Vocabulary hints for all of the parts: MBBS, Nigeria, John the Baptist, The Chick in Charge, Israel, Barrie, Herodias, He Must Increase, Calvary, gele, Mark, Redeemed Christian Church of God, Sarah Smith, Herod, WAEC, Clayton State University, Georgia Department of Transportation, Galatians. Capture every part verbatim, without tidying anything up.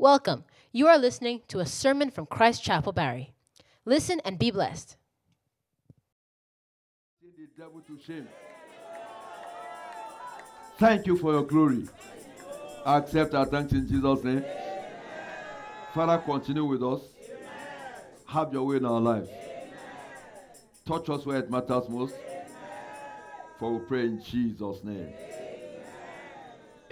Welcome. You are listening to a sermon from Christ Chapel, Barrie. Listen and be blessed. The devil to shame. Thank you for your glory. Accept our thanks in Jesus' name. Amen. Father, continue with us. Amen. Have your way in our life. Amen. Touch us where it matters most. Amen. For we pray in Jesus' name. Amen.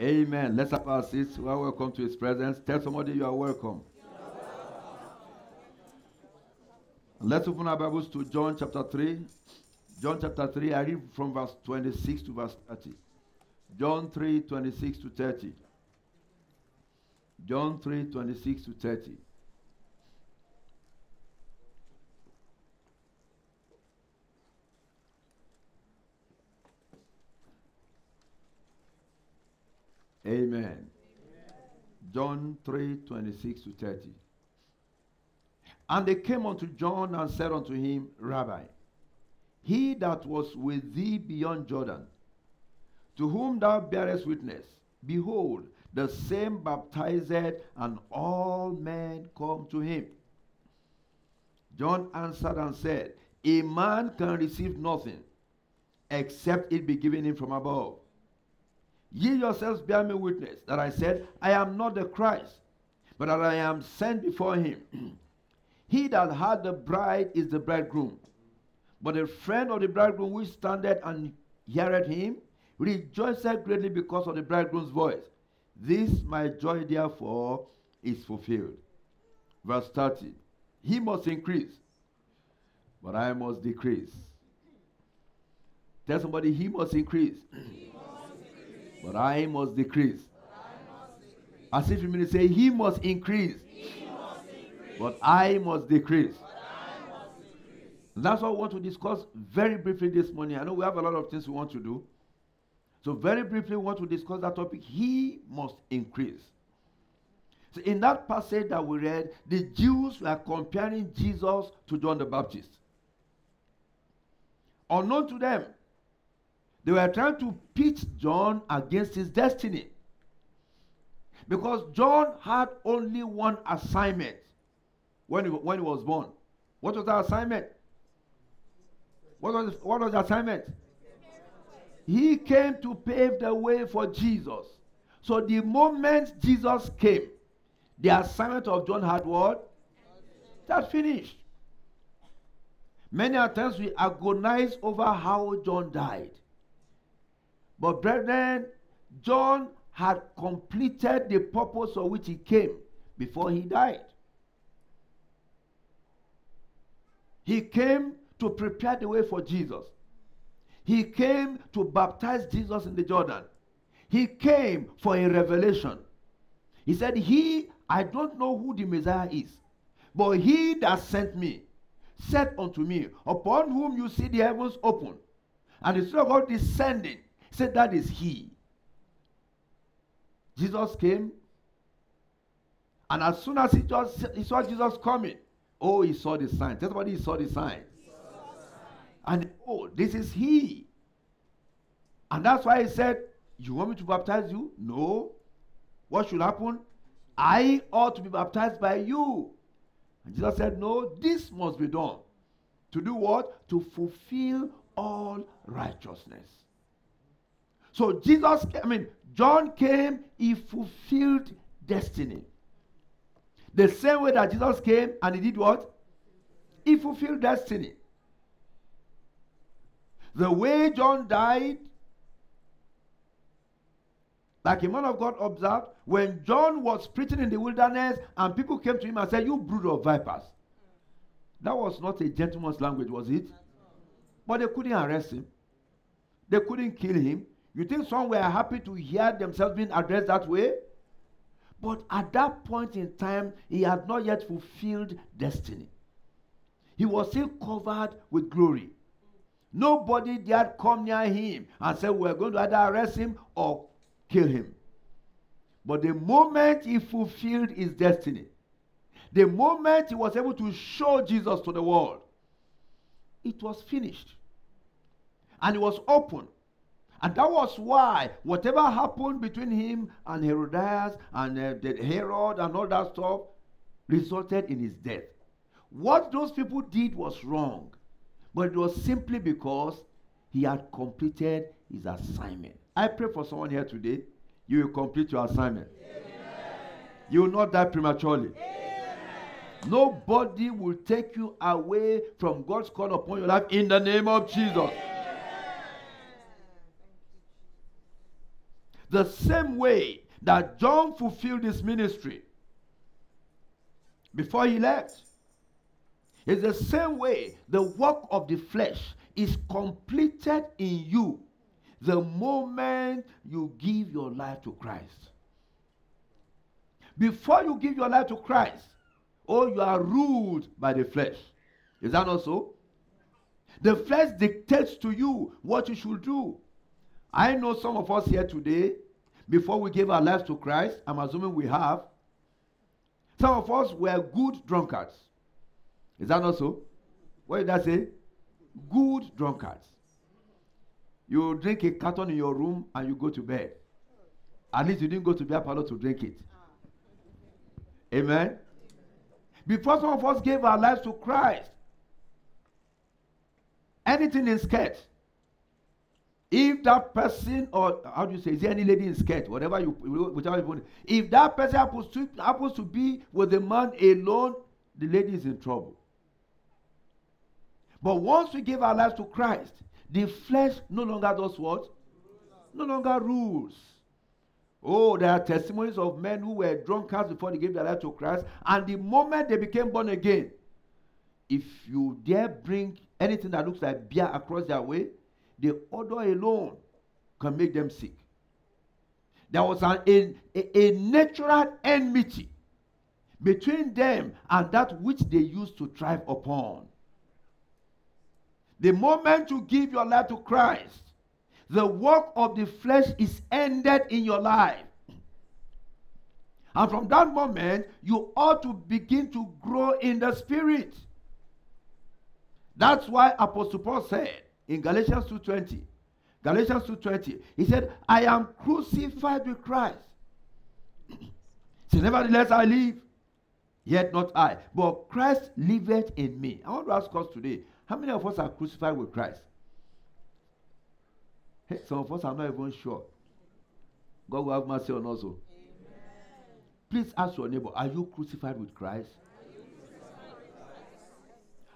Amen. Let's have our seats. We are welcome to His presence. Tell somebody you are welcome. You are welcome. Let's open our Bibles to John chapter three. John chapter three, I read from verse twenty-six to verse thirty. John three, twenty-six to thirty. John three, twenty-six to thirty. Amen. Amen. John three, twenty-six to thirty. And they came unto John and said unto him, Rabbi, he that was with thee beyond Jordan, to whom thou bearest witness, behold, the same baptizeth, and all men come to him. John answered and said, a man can receive nothing, except it be given him from above. Ye yourselves bear me witness, that I said, I am not the Christ, but that I am sent before him. He that hath the bride is the bridegroom. But the friend of the bridegroom which standeth and heareth him rejoiceth greatly because of the bridegroom's voice. This my joy, therefore, is fulfilled. Verse thirty. He must increase, but I must decrease. Tell somebody, he must increase, he must increase. But I must decrease. As if you mean to say, he must increase, he must increase. But I must decrease. That's what I want to discuss very briefly this morning. I know we have a lot of things we want to do. So very briefly, we want to discuss that topic. He must increase. So in that passage that we read, the Jews were comparing Jesus to John the Baptist. Unknown to them, they were trying to pitch John against his destiny. Because John had only one assignment when he, when he was born. What was that assignment? What was, what was the assignment? He came to pave the way for Jesus. So the moment Jesus came, the assignment of John had what? That's finished. Many times we agonize over how John died. But brethren, John had completed the purpose for which he came before he died. He came to prepare the way for Jesus. He came to baptize Jesus in the Jordan. He came for a revelation. He said, he, I don't know who the Messiah is, but he that sent me said unto me, upon whom you see the heavens open, and the Son of God descending, he said, that is he. Jesus came, and as soon as he, just, he saw Jesus coming, oh, he saw the sign. Tell somebody he saw the sign. And oh, this is he. And that's why he said, you want me to baptize you? No. What should happen? I ought to be baptized by you. And Jesus said, no, this must be done. To do what? To fulfill all righteousness. So Jesus, I mean, John came, he fulfilled destiny. The same way that Jesus came and he did what? He fulfilled destiny. The way John died, like a man of God observed, when John was preaching in the wilderness and people came to him and said, you brood of vipers. That was not a gentleman's language, was it? But they couldn't arrest him. They couldn't kill him. You think some were happy to hear themselves being addressed that way? But at that point in time, he had not yet fulfilled destiny. He was still covered with glory. Nobody dared come near him and said, we're going to either arrest him or kill him. But the moment he fulfilled his destiny, the moment he was able to show Jesus to the world, it was finished. And it was open. And that was why whatever happened between him and Herodias and uh, the Herod and all that stuff resulted in his death. What those people did was wrong, but it was simply because he had completed his assignment. I pray for someone here today, you will complete your assignment. Amen. You will not die prematurely. Amen. Nobody will take you away from God's call upon your life in the name of Jesus. Amen. The same way that John fulfilled his ministry before he left, is the same way the work of the flesh is completed in you the moment you give your life to Christ. Before you give your life to Christ, oh, you are ruled by the flesh. Is that not so? The flesh dictates to you what you should do. I know some of us here today, before we gave our lives to Christ, I'm assuming we have, some of us were good drunkards. Is that not so? What did I say? Good drunkards. You drink a carton in your room and you go to bed. At least you didn't go to beer parlor to drink it. Amen? Before some of us gave our lives to Christ, anything in skirt, if that person, or how do you say, is there any lady in skirt, whatever you, whichever you put, if that person happens to, happens to be with the man alone, the lady is in trouble. But once we give our lives to Christ, the flesh no longer does what? No longer rules. Oh, there are testimonies of men who were drunkards before they gave their life to Christ, and the moment they became born again, if you dare bring anything that looks like beer across their way, the odor alone can make them sick. There was an, a, a natural enmity between them and that which they used to thrive upon. The moment you give your life to Christ, the work of the flesh is ended in your life. And from that moment, you ought to begin to grow in the Spirit. That's why Apostle Paul said in Galatians two twenty, Galatians two twenty, he said, I am crucified with Christ. So nevertheless I live, yet not I, but Christ liveth in me. I want to ask us today, how many of us are crucified with Christ? Hey, some of us are not even sure. God will have mercy on us. Amen. Please ask your neighbor, are you crucified with Christ?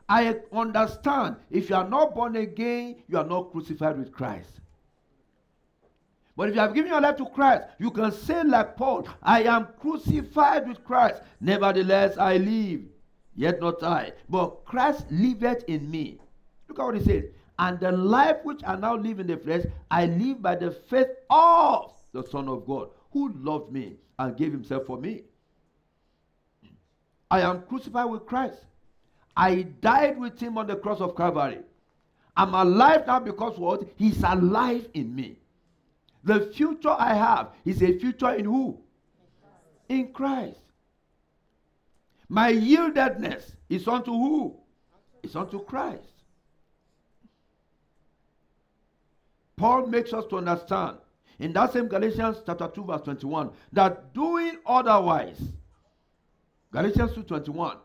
I understand, if you are not born again, you are not crucified with Christ. But if you have given your life to Christ, you can say like Paul, I am crucified with Christ. Nevertheless, I live, yet not I, but Christ liveth in me. Look at what he says. And the life which I now live in the flesh, I live by the faith of the Son of God, who loved me and gave himself for me. I am crucified with Christ. I died with him on the cross of Calvary. I'm alive now because what? He's alive in me. The future I have is a future in who? In Christ. My yieldedness is unto who? It's unto Christ. Paul makes us to understand in that same Galatians chapter two verse twenty-one that doing otherwise, Galatians two twenty-one,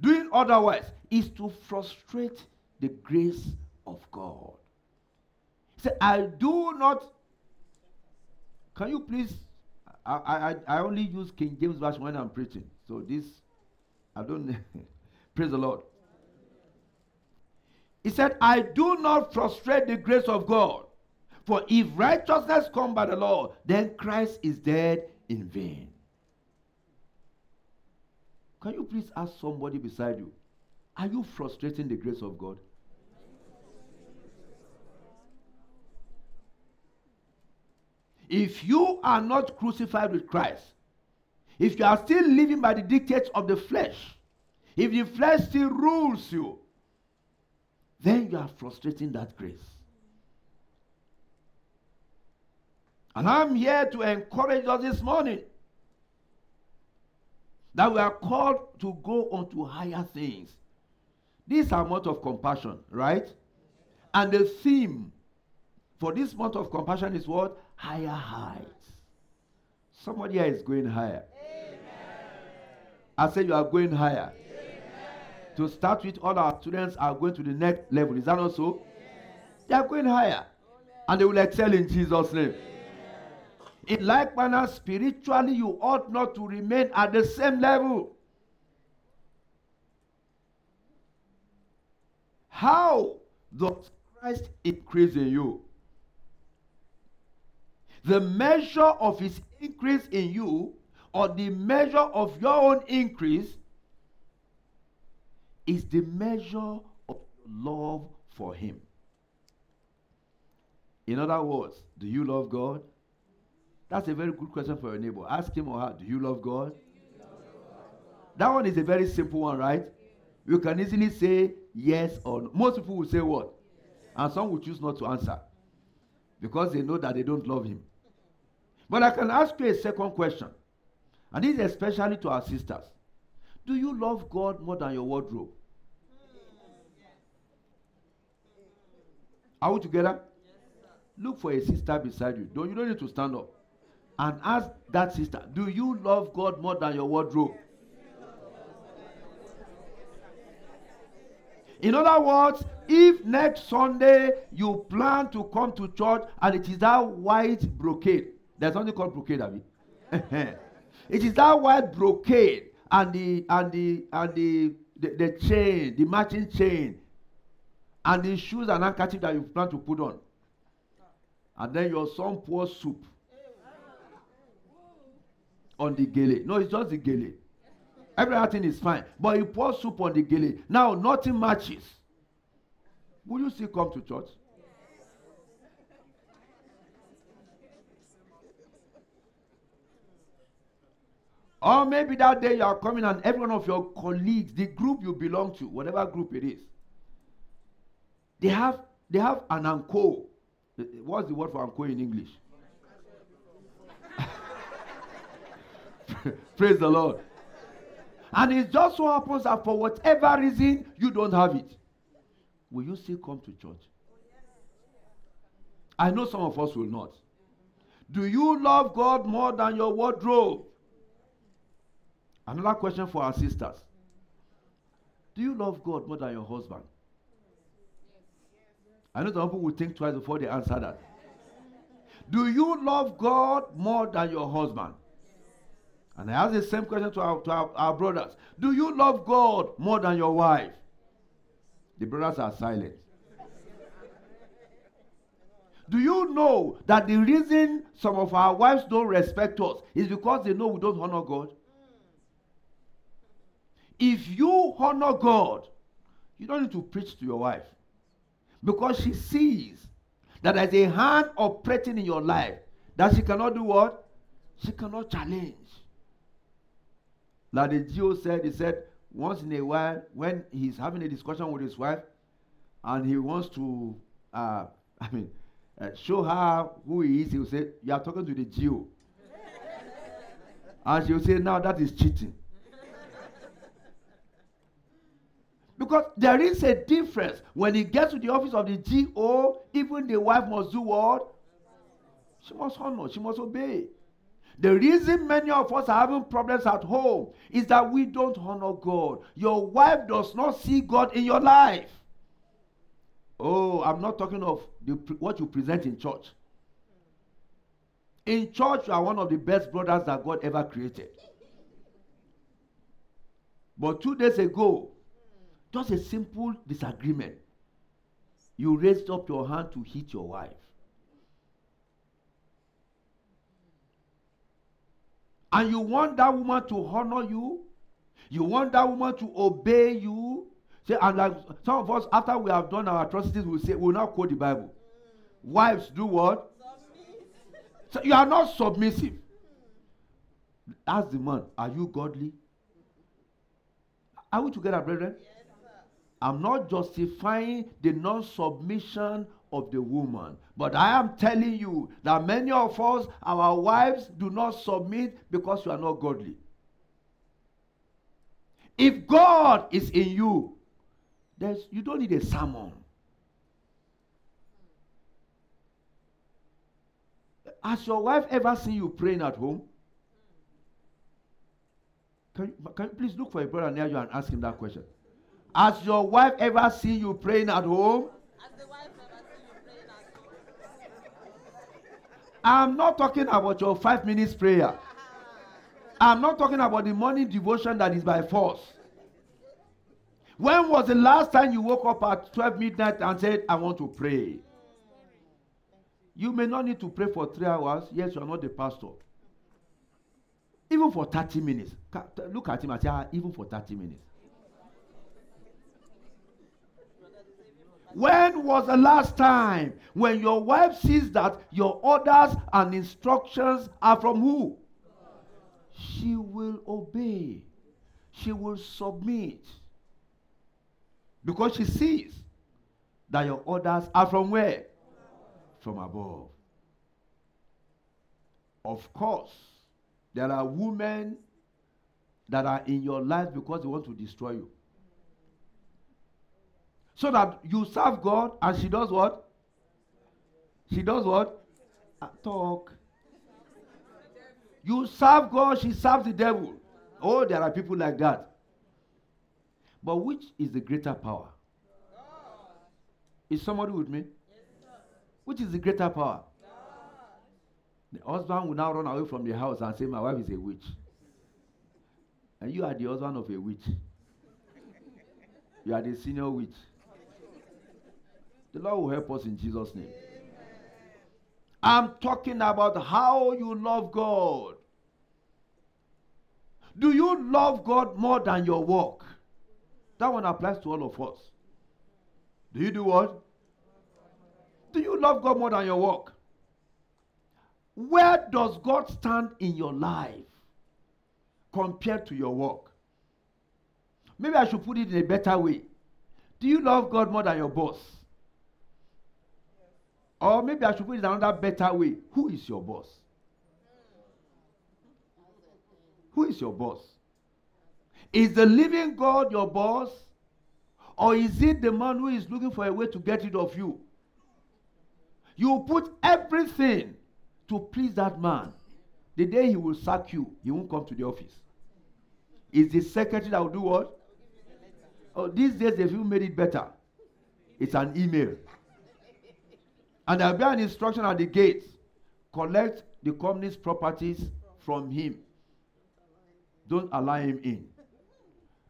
doing otherwise is to frustrate the grace of God. He said, I do not. Can you please? I, I, I only use King James Version when I'm preaching. So this, I don't. Praise the Lord. He said, I do not frustrate the grace of God. For if righteousness come by the law, then Christ is dead in vain. Can you please ask somebody beside you, are you frustrating the grace of God? If you are not crucified with Christ, if you are still living by the dictates of the flesh, if the flesh still rules you, then you are frustrating that grace. And I'm here to encourage us this morning that we are called to go on to higher things. This amount of compassion, right? And the theme For this month of compassion is what? Higher heights. Somebody here is going higher. Amen. I say you are going higher. Amen. To start with, all our students are going to the next level. Is that not so? Yes. They are going higher. Amen. And they will excel in Jesus' name. Amen. In like manner, spiritually, you ought not to remain at the same level. How does Christ increase in you? The measure of his increase in you, or the measure of your own increase, is the measure of love for him. In other words, do you love God? That's a very good question for your neighbor. Ask him or her, do you love God? Do you love God? That one is a very simple one, right? You can easily say yes or no. Most people will say what? Yes. And some will choose not to answer because they know that they don't love him. But I can ask you a second question. And this is especially to our sisters. Do you love God more than your wardrobe? Are we together? Yes, look for a sister beside you. Don't, you don't need to stand up. And ask that sister, do you love God more than your wardrobe? In other words, if next Sunday you plan to come to church and it is that white brocade, there's something called brocade, I mean. It is that white brocade and the and the and the, the, the chain, the matching chain, and the shoes and handkerchief that you plan to put on. And then your son pours soup on the gele. No, it's just the gele. Everything is fine. But you pour soup on the gele. Now nothing matches. Will you still come to church? Or maybe that day you are coming and every one of your colleagues, the group you belong to, whatever group it is, they have they have an anko. What's the word for anko in English? Praise the Lord. And it just so happens that for whatever reason, you don't have it. Will you still come to church? I know some of us will not. Do you love God more than your wardrobe? Another question for our sisters. Do you love God more than your husband? I know some people will think twice before they answer that. Do you love God more than your husband? And I ask the same question to our, to our, our brothers. Do you love God more than your wife? The brothers are silent. Do you know that the reason some of our wives don't respect us is because they know we don't honor God? If you honor God, you don't need to preach to your wife, because she sees that there's a hand operating in your life that she cannot do what? She cannot challenge. Like the G O said, he said, once in a while, when he's having a discussion with his wife, and he wants to, uh, I mean, uh, show her who he is, he will say, you are talking to the G O. And she will say, now that is cheating. Because there is a difference. When he gets to the office of the G O, even the wife must do what? She must honor, she must obey. The reason many of us are having problems at home is that we don't honor God. Your wife does not see God in your life. Oh, I'm not talking of the, what you present in church. In church, you are one of the best brothers that God ever created. But two days ago, just a simple disagreement, you raised up your hand to hit your wife. And you want that woman to honor you. You want that woman to obey you. See, and like some of us, after we have done our atrocities, we'll say, we'll now quote the Bible. Mm. Wives, do what? So you are not submissive. Mm. Ask the man, are you godly? Are we together, brethren? Yes, sir. I'm not justifying the non-submission of the woman, but I am telling you that many of us, our wives do not submit because you are not godly. If God is in you, there's you don't need a sermon. Has your wife ever seen you praying at home? Can you, can you please look for a brother near you and ask him that question? Has your wife ever seen you praying at home? Has the wife ever seen you praying at home? I'm not talking about your five minutes prayer. I'm not talking about the morning devotion that is by force. When was the last time you woke up at twelve midnight and said, I want to pray? You may not need to pray for three hours. Yes, you are not the pastor. Even for thirty minutes. Look at him and say, ah, even for thirty minutes. When was the last time when your wife sees that your orders and instructions are from who? She will obey. She will submit. Because she sees that your orders are from where? From above. Of course, there are women that are in your life because they want to destroy you. So that you serve God and she does what? She does what? Talk. You serve God, she serves the devil. Oh, there are people like that. But which is the greater power? God. Is somebody with me? Yes, sir. Which is the greater power? God. The husband will now run away from the house and say, my wife is a witch. And you are the husband of a witch. You are the senior witch. The Lord will help us in Jesus' name. Amen. I'm talking about how you love God. Do you love God more than your work? That one applies to all of us. Do you do what? Do you love God more than your work? Where does God stand in your life compared to your work? Maybe I should put it in a better way. Do you love God more than your boss? Or maybe I should put it in another better way. Who is your boss? Who is your boss? Is the living God your boss? Or is it the man who is looking for a way to get rid of you? You put everything to please that man. The day he will sack you, he won't come to the office. Is the secretary that will do what? Oh, these days they've even made it better. It's an email. And there'll be an instruction at the gate. Collect the company's properties from him. Don't allow him in.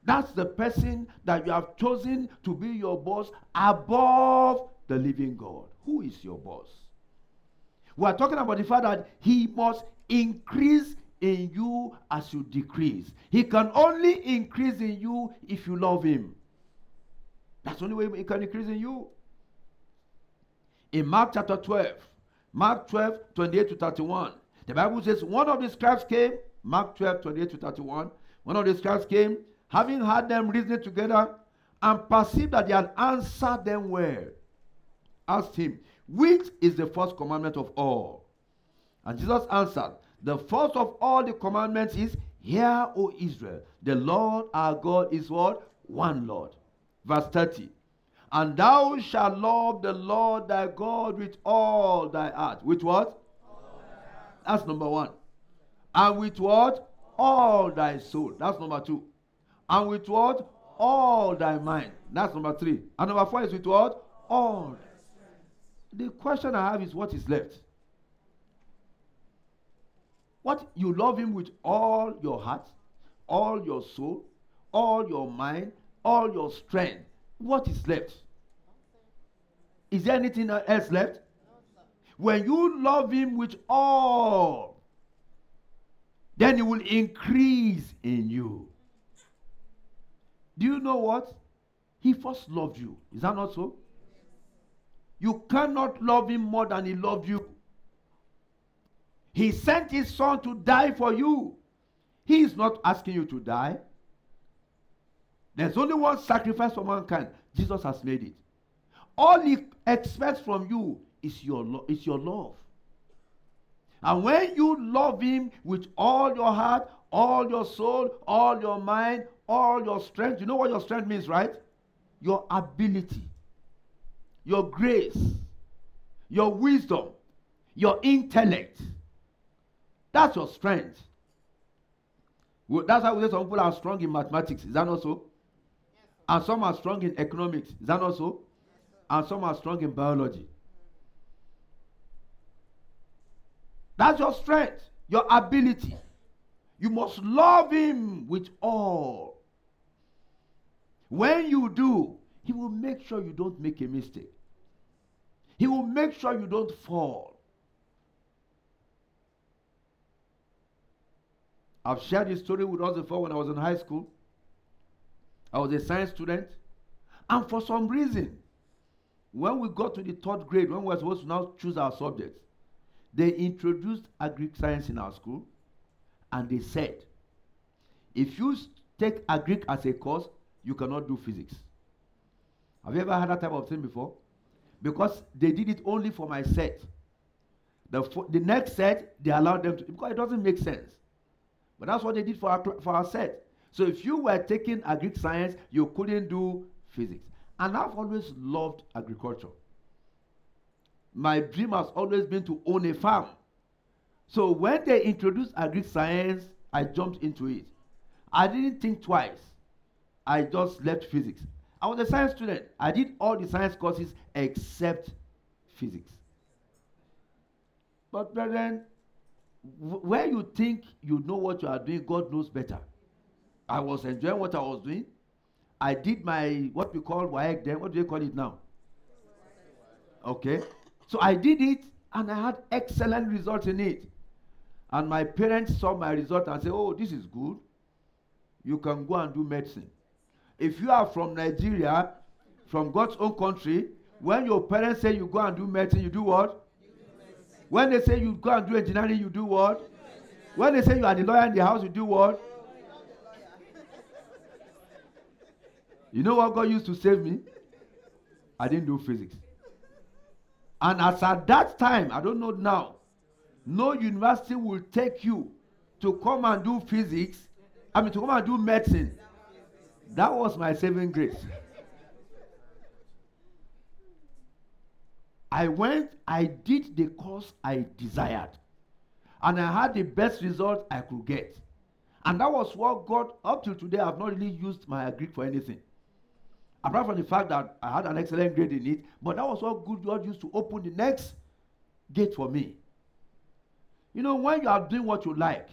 That's the person that you have chosen to be your boss above the living God. Who is your boss? We are talking about the fact that he must increase in you as you decrease. He can only increase in you if you love him. That's the only way he can increase in you. In Mark chapter twelve, Mark twelve, twenty-eight to thirty-one, the Bible says, one of the scribes came, Mark twelve, twenty-eight to thirty-one, one of the scribes came, having heard them reasoning together, and perceived that they had answered them well, asked him, which is the first commandment of all? And Jesus answered, the first of all the commandments is, hear, O Israel, the Lord our God is what? One Lord. Verse thirty. And thou shalt love the Lord thy God with all thy heart. With what? All thy heart. That's number one. And with what? All thy soul. That's number two. And with what? All thy mind. That's number three. And number four is with what? All. The question I have is, what is left? What? You love him with all your heart, all your soul, all your mind, all your strength. What is left? Is there anything else left? When you love him with all, then he will increase in you. Do you know what? He first loved you. Is that not so? You cannot love him more than he loved you. He sent his son to die for you. He is not asking you to die. There's only one sacrifice for mankind. Jesus has made it. All he expects from you is your, lo- is your love. And when you love him with all your heart, all your soul, all your mind, all your strength. You know what your strength means, right? Your ability, your grace, your wisdom, your intellect. That's your strength. That's how we say some people are strong in mathematics. Is that not so? Yes, and some are strong in economics. Is that not so? Yes, and some are strong in biology. That's your strength, your ability. You must love him with all. When you do, he will make sure you don't make a mistake. He will make sure you don't fall. I've shared this story with us before when I was in high school. I was a science student. And for some reason, when we got to the third grade, when we were supposed to now choose our subjects, they introduced agric science in our school. And they said, if you take agric as a course, you cannot do physics. Have you ever heard that type of thing before? Because they did it only for my set. The, fo- the next set, they allowed them to, because it doesn't make sense. But that's what they did for our, for our set. So if you were taking agric science, you couldn't do physics. And I've always loved agriculture. My dream has always been to own a farm. So when they introduced agric science, I jumped into it. I didn't think twice. I just left physics. I was a science student. I did all the science courses except physics. But brethren, where you think you know what you are doing, God knows better. I was enjoying what I was doing. I did my, what we call W A E C then. What do they call it now? Okay. So I did it, and I had excellent results in it. And my parents saw my result and said, oh, this is good. You can go and do medicine. If you are from Nigeria, from God's own country, when your parents say you go and do medicine, you do what? You do when they say you go and do engineering, you do what? You do when they say you are the lawyer in the house, you do what? You know what God used to save me? I didn't do physics. And as at that time, I don't know now, no university will take you to come and do physics, I mean to come and do medicine. That was my saving grace. I went, I did the course I desired. And I had the best result I could get. And that was what God, up till today, I've not really used my agric for anything. Apart from the fact that I had an excellent grade in it, but that was what good God used to open the next gate for me. You know, when you are doing what you like,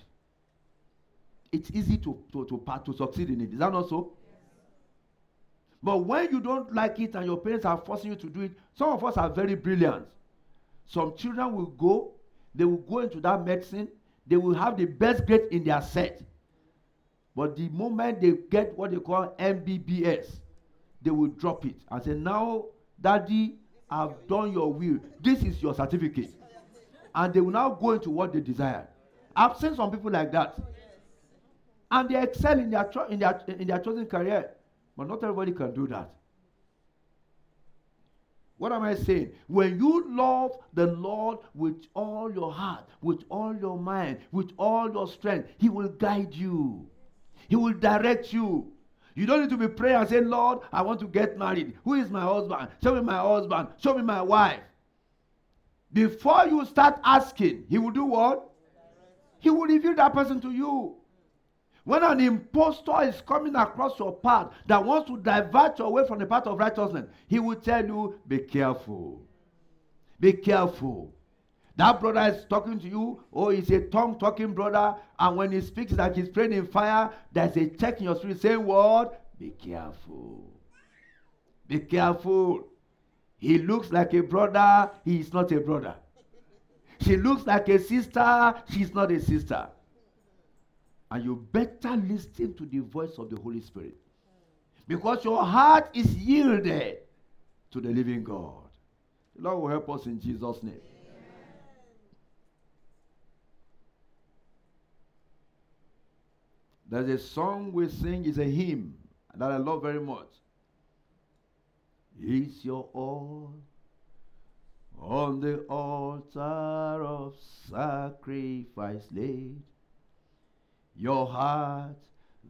it's easy to, to, to, to succeed in it. Is that not so? But when you don't like it and your parents are forcing you to do it, some of us are very brilliant. Some children will go, they will go into that medicine, they will have the best grade in their set. But the moment they get what they call M B B S, they will drop it and say, now, Daddy, I've done your will. This is your certificate. And they will now go into what they desire. I've seen some people like that. And they excel in their, cho- in their, in their chosen career. But not everybody can do that. What am I saying? When you love the Lord with all your heart, with all your mind, with all your strength, he will guide you. He will direct you. You don't need to be praying and say, Lord, I want to get married. Who is my husband? Show me my husband. Show me my wife. Before you start asking, he will do what? He will reveal that person to you. When an impostor is coming across your path that wants to divert you away from the path of righteousness, he will tell you, be careful. Be careful. That brother is talking to you, oh, he's a tongue-talking brother, and when he speaks like he's praying in fire, there's a check in your spirit saying, what? Be careful. Be careful. He looks like a brother, he is not a brother. She looks like a sister, she's not a sister. And you better listen to the voice of the Holy Spirit. Because your heart is yielded to the living God. The Lord will help us in Jesus' name. Amen. There's a song we sing, it's a hymn that I love very much. It's your all on the altar of sacrifice laid. Your heart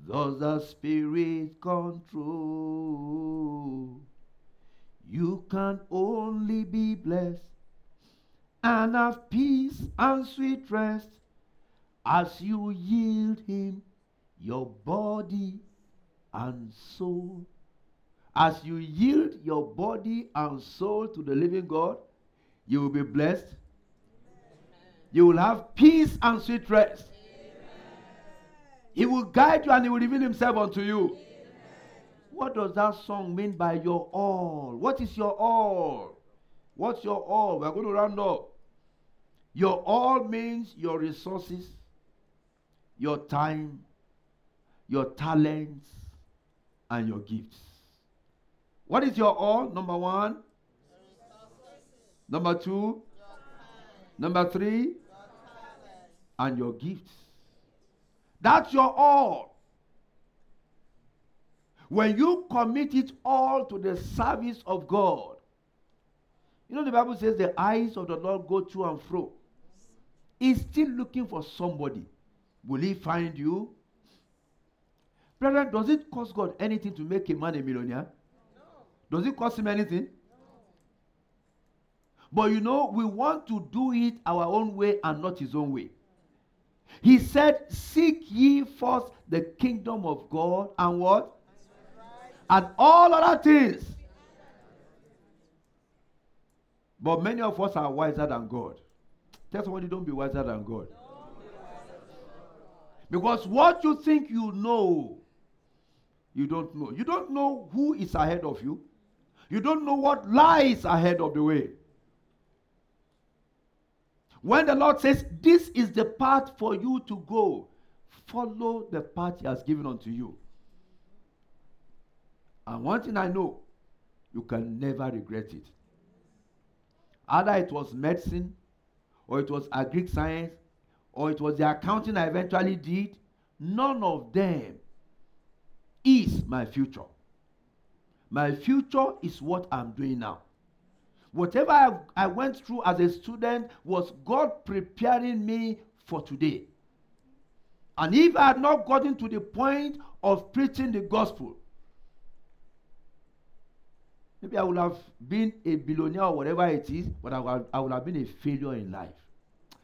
does the Spirit control. You can only be blessed and have peace and sweet rest as you yield him your body and soul. As you yield your body and soul to the living God, you will be blessed. Amen. You will have peace and sweet rest. Amen. He will guide you and he will reveal himself unto you. Amen. What does that song mean by your all? What is your all? What's your all? We're going to round up. Your all means your resources, your time, your talents, and your gifts. What is your all? Number one. Number two. Number three. Your and your gifts. That's your all. When you commit it all to the service of God. You know the Bible says the eyes of the Lord go to and fro. He's still looking for somebody. Will he find you? Brethren, does it cost God anything to make a man a millionaire? Does it cost him anything? No. But you know, we want to do it our own way and not his own way. He said, seek ye first the kingdom of God and what? And all other things. But many of us are wiser than God. Tell somebody, don't be wiser than God. Because what you think you know, you don't know. You don't know who is ahead of you. You don't know what lies ahead of the way. When the Lord says, this is the path for you to go, follow the path he has given unto you. And one thing I know, you can never regret it. Either it was medicine, or it was agri science, or it was the accounting I eventually did, none of them is my future. My future is what I'm doing now. Whatever I, I went through as a student was God preparing me for today. And if I had not gotten to the point of preaching the gospel, maybe I would have been a billionaire or whatever it is, but I would, I would have been a failure in life.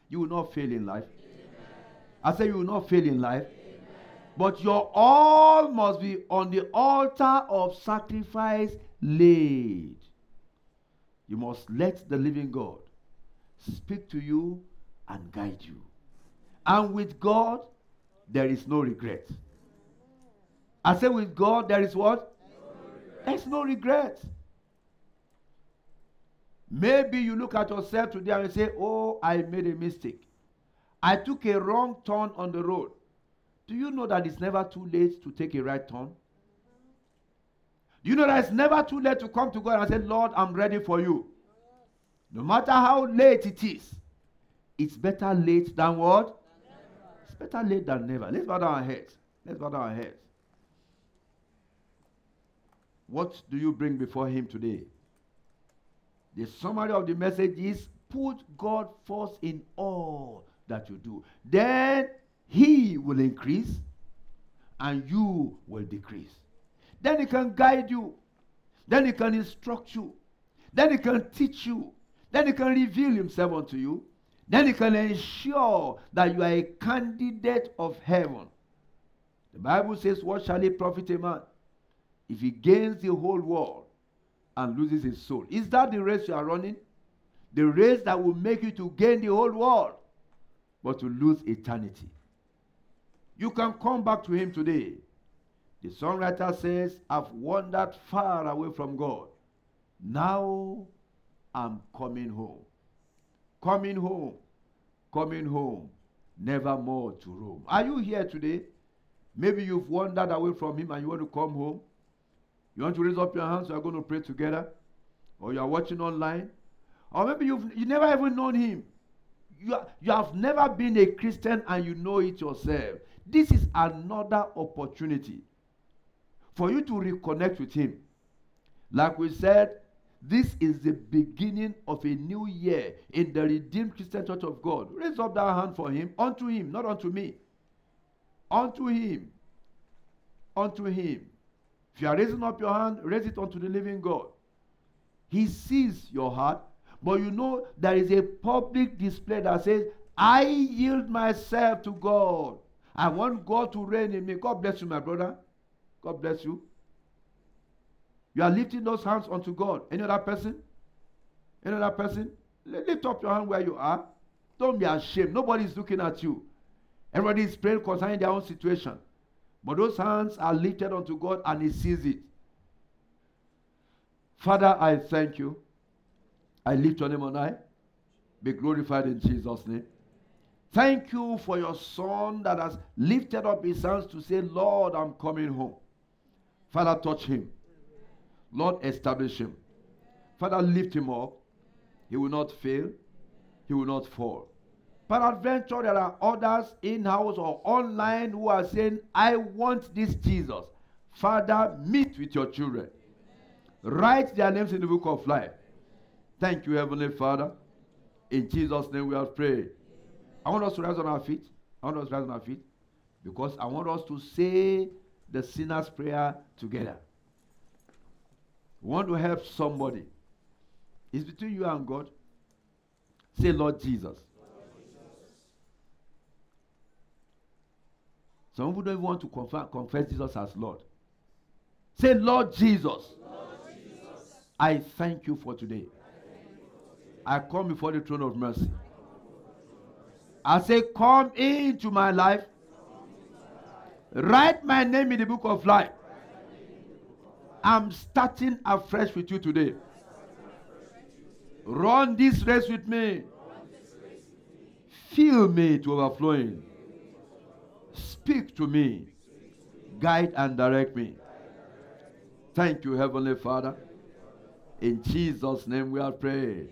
You will not fail in life. Amen. I say you will not fail in life. But your all must be on the altar of sacrifice laid. You must let the living God speak to you and guide you. And with God, there is no regret. I say with God, there is what? There is no regret. Maybe you look at yourself today and you say, oh, I made a mistake. I took a wrong turn on the road. Do you know that it's never too late to take a right turn? Do you know that it's never too late to come to God and say, Lord, I'm ready for you? No matter how late it is, it's better late than what? It's better late than never. Let's bow down our heads. Let's bow down our heads. What do you bring before him today? The summary of the message is, put God first in all that you do. Then he will increase and you will decrease. Then he can guide you. Then he can instruct you. Then he can teach you. Then he can reveal himself unto you. Then he can ensure that you are a candidate of heaven. The Bible says, what shall it profit a man if he gains the whole world and loses his soul? Is that the race you are running? The race that will make you to gain the whole world but to lose eternity. You can come back to him today. The songwriter says, I've wandered far away from God. Now I'm coming home. Coming home. Coming home. Never more to roam. Are you here today? Maybe you've wandered away from him and you want to come home. You want to raise up your hands, we are going to pray together. Or you are watching online. Or maybe you've you never even known him. You, are, you have never been a Christian and you know it yourself. This is another opportunity for you to reconnect with him. Like we said, this is the beginning of a new year in the Redeemed Christian Church of God. Raise up that hand for him, unto him, not unto me. Unto him. Unto him. If you are raising up your hand, raise it unto the living God. He sees your heart, But you know, there is a public display that says, I yield myself to God. I want God to reign in me. God bless you, my brother. God bless you. You are lifting those hands unto God. Any other person? Any other person? Lift up your hand where you are. Don't be ashamed. Nobody is looking at you. Everybody is praying concerning their own situation. But those hands are lifted unto God and He sees it. Father, I thank you. I lift your name on high. Be glorified in Jesus' name. Thank you for your son that has lifted up his hands to say, Lord, I'm coming home. Father, touch him. Lord, establish him. Father, lift him up. He will not fail. He will not fall. Peradventure, there are others in-house or online who are saying, I want this Jesus. Father, meet with your children. Amen. Write their names in the book of life. Thank you, Heavenly Father. In Jesus' name we have prayed. I want us to rise on our feet. I want us to rise on our feet. Because I want us to say the sinner's prayer together. We want to help somebody. It's between you and God. Say, Lord Jesus. Some people don't even want to confess, confess Jesus as Lord. Say, Lord Jesus. Lord Jesus. I thank you for today. I come before the throne of mercy. I say, come into my life. Write my name in the book of life. I'm starting afresh with you today. Run this race with me. Fill me to overflowing. Speak to me. Guide and direct me. Thank you, Heavenly Father. In Jesus' name we are praying.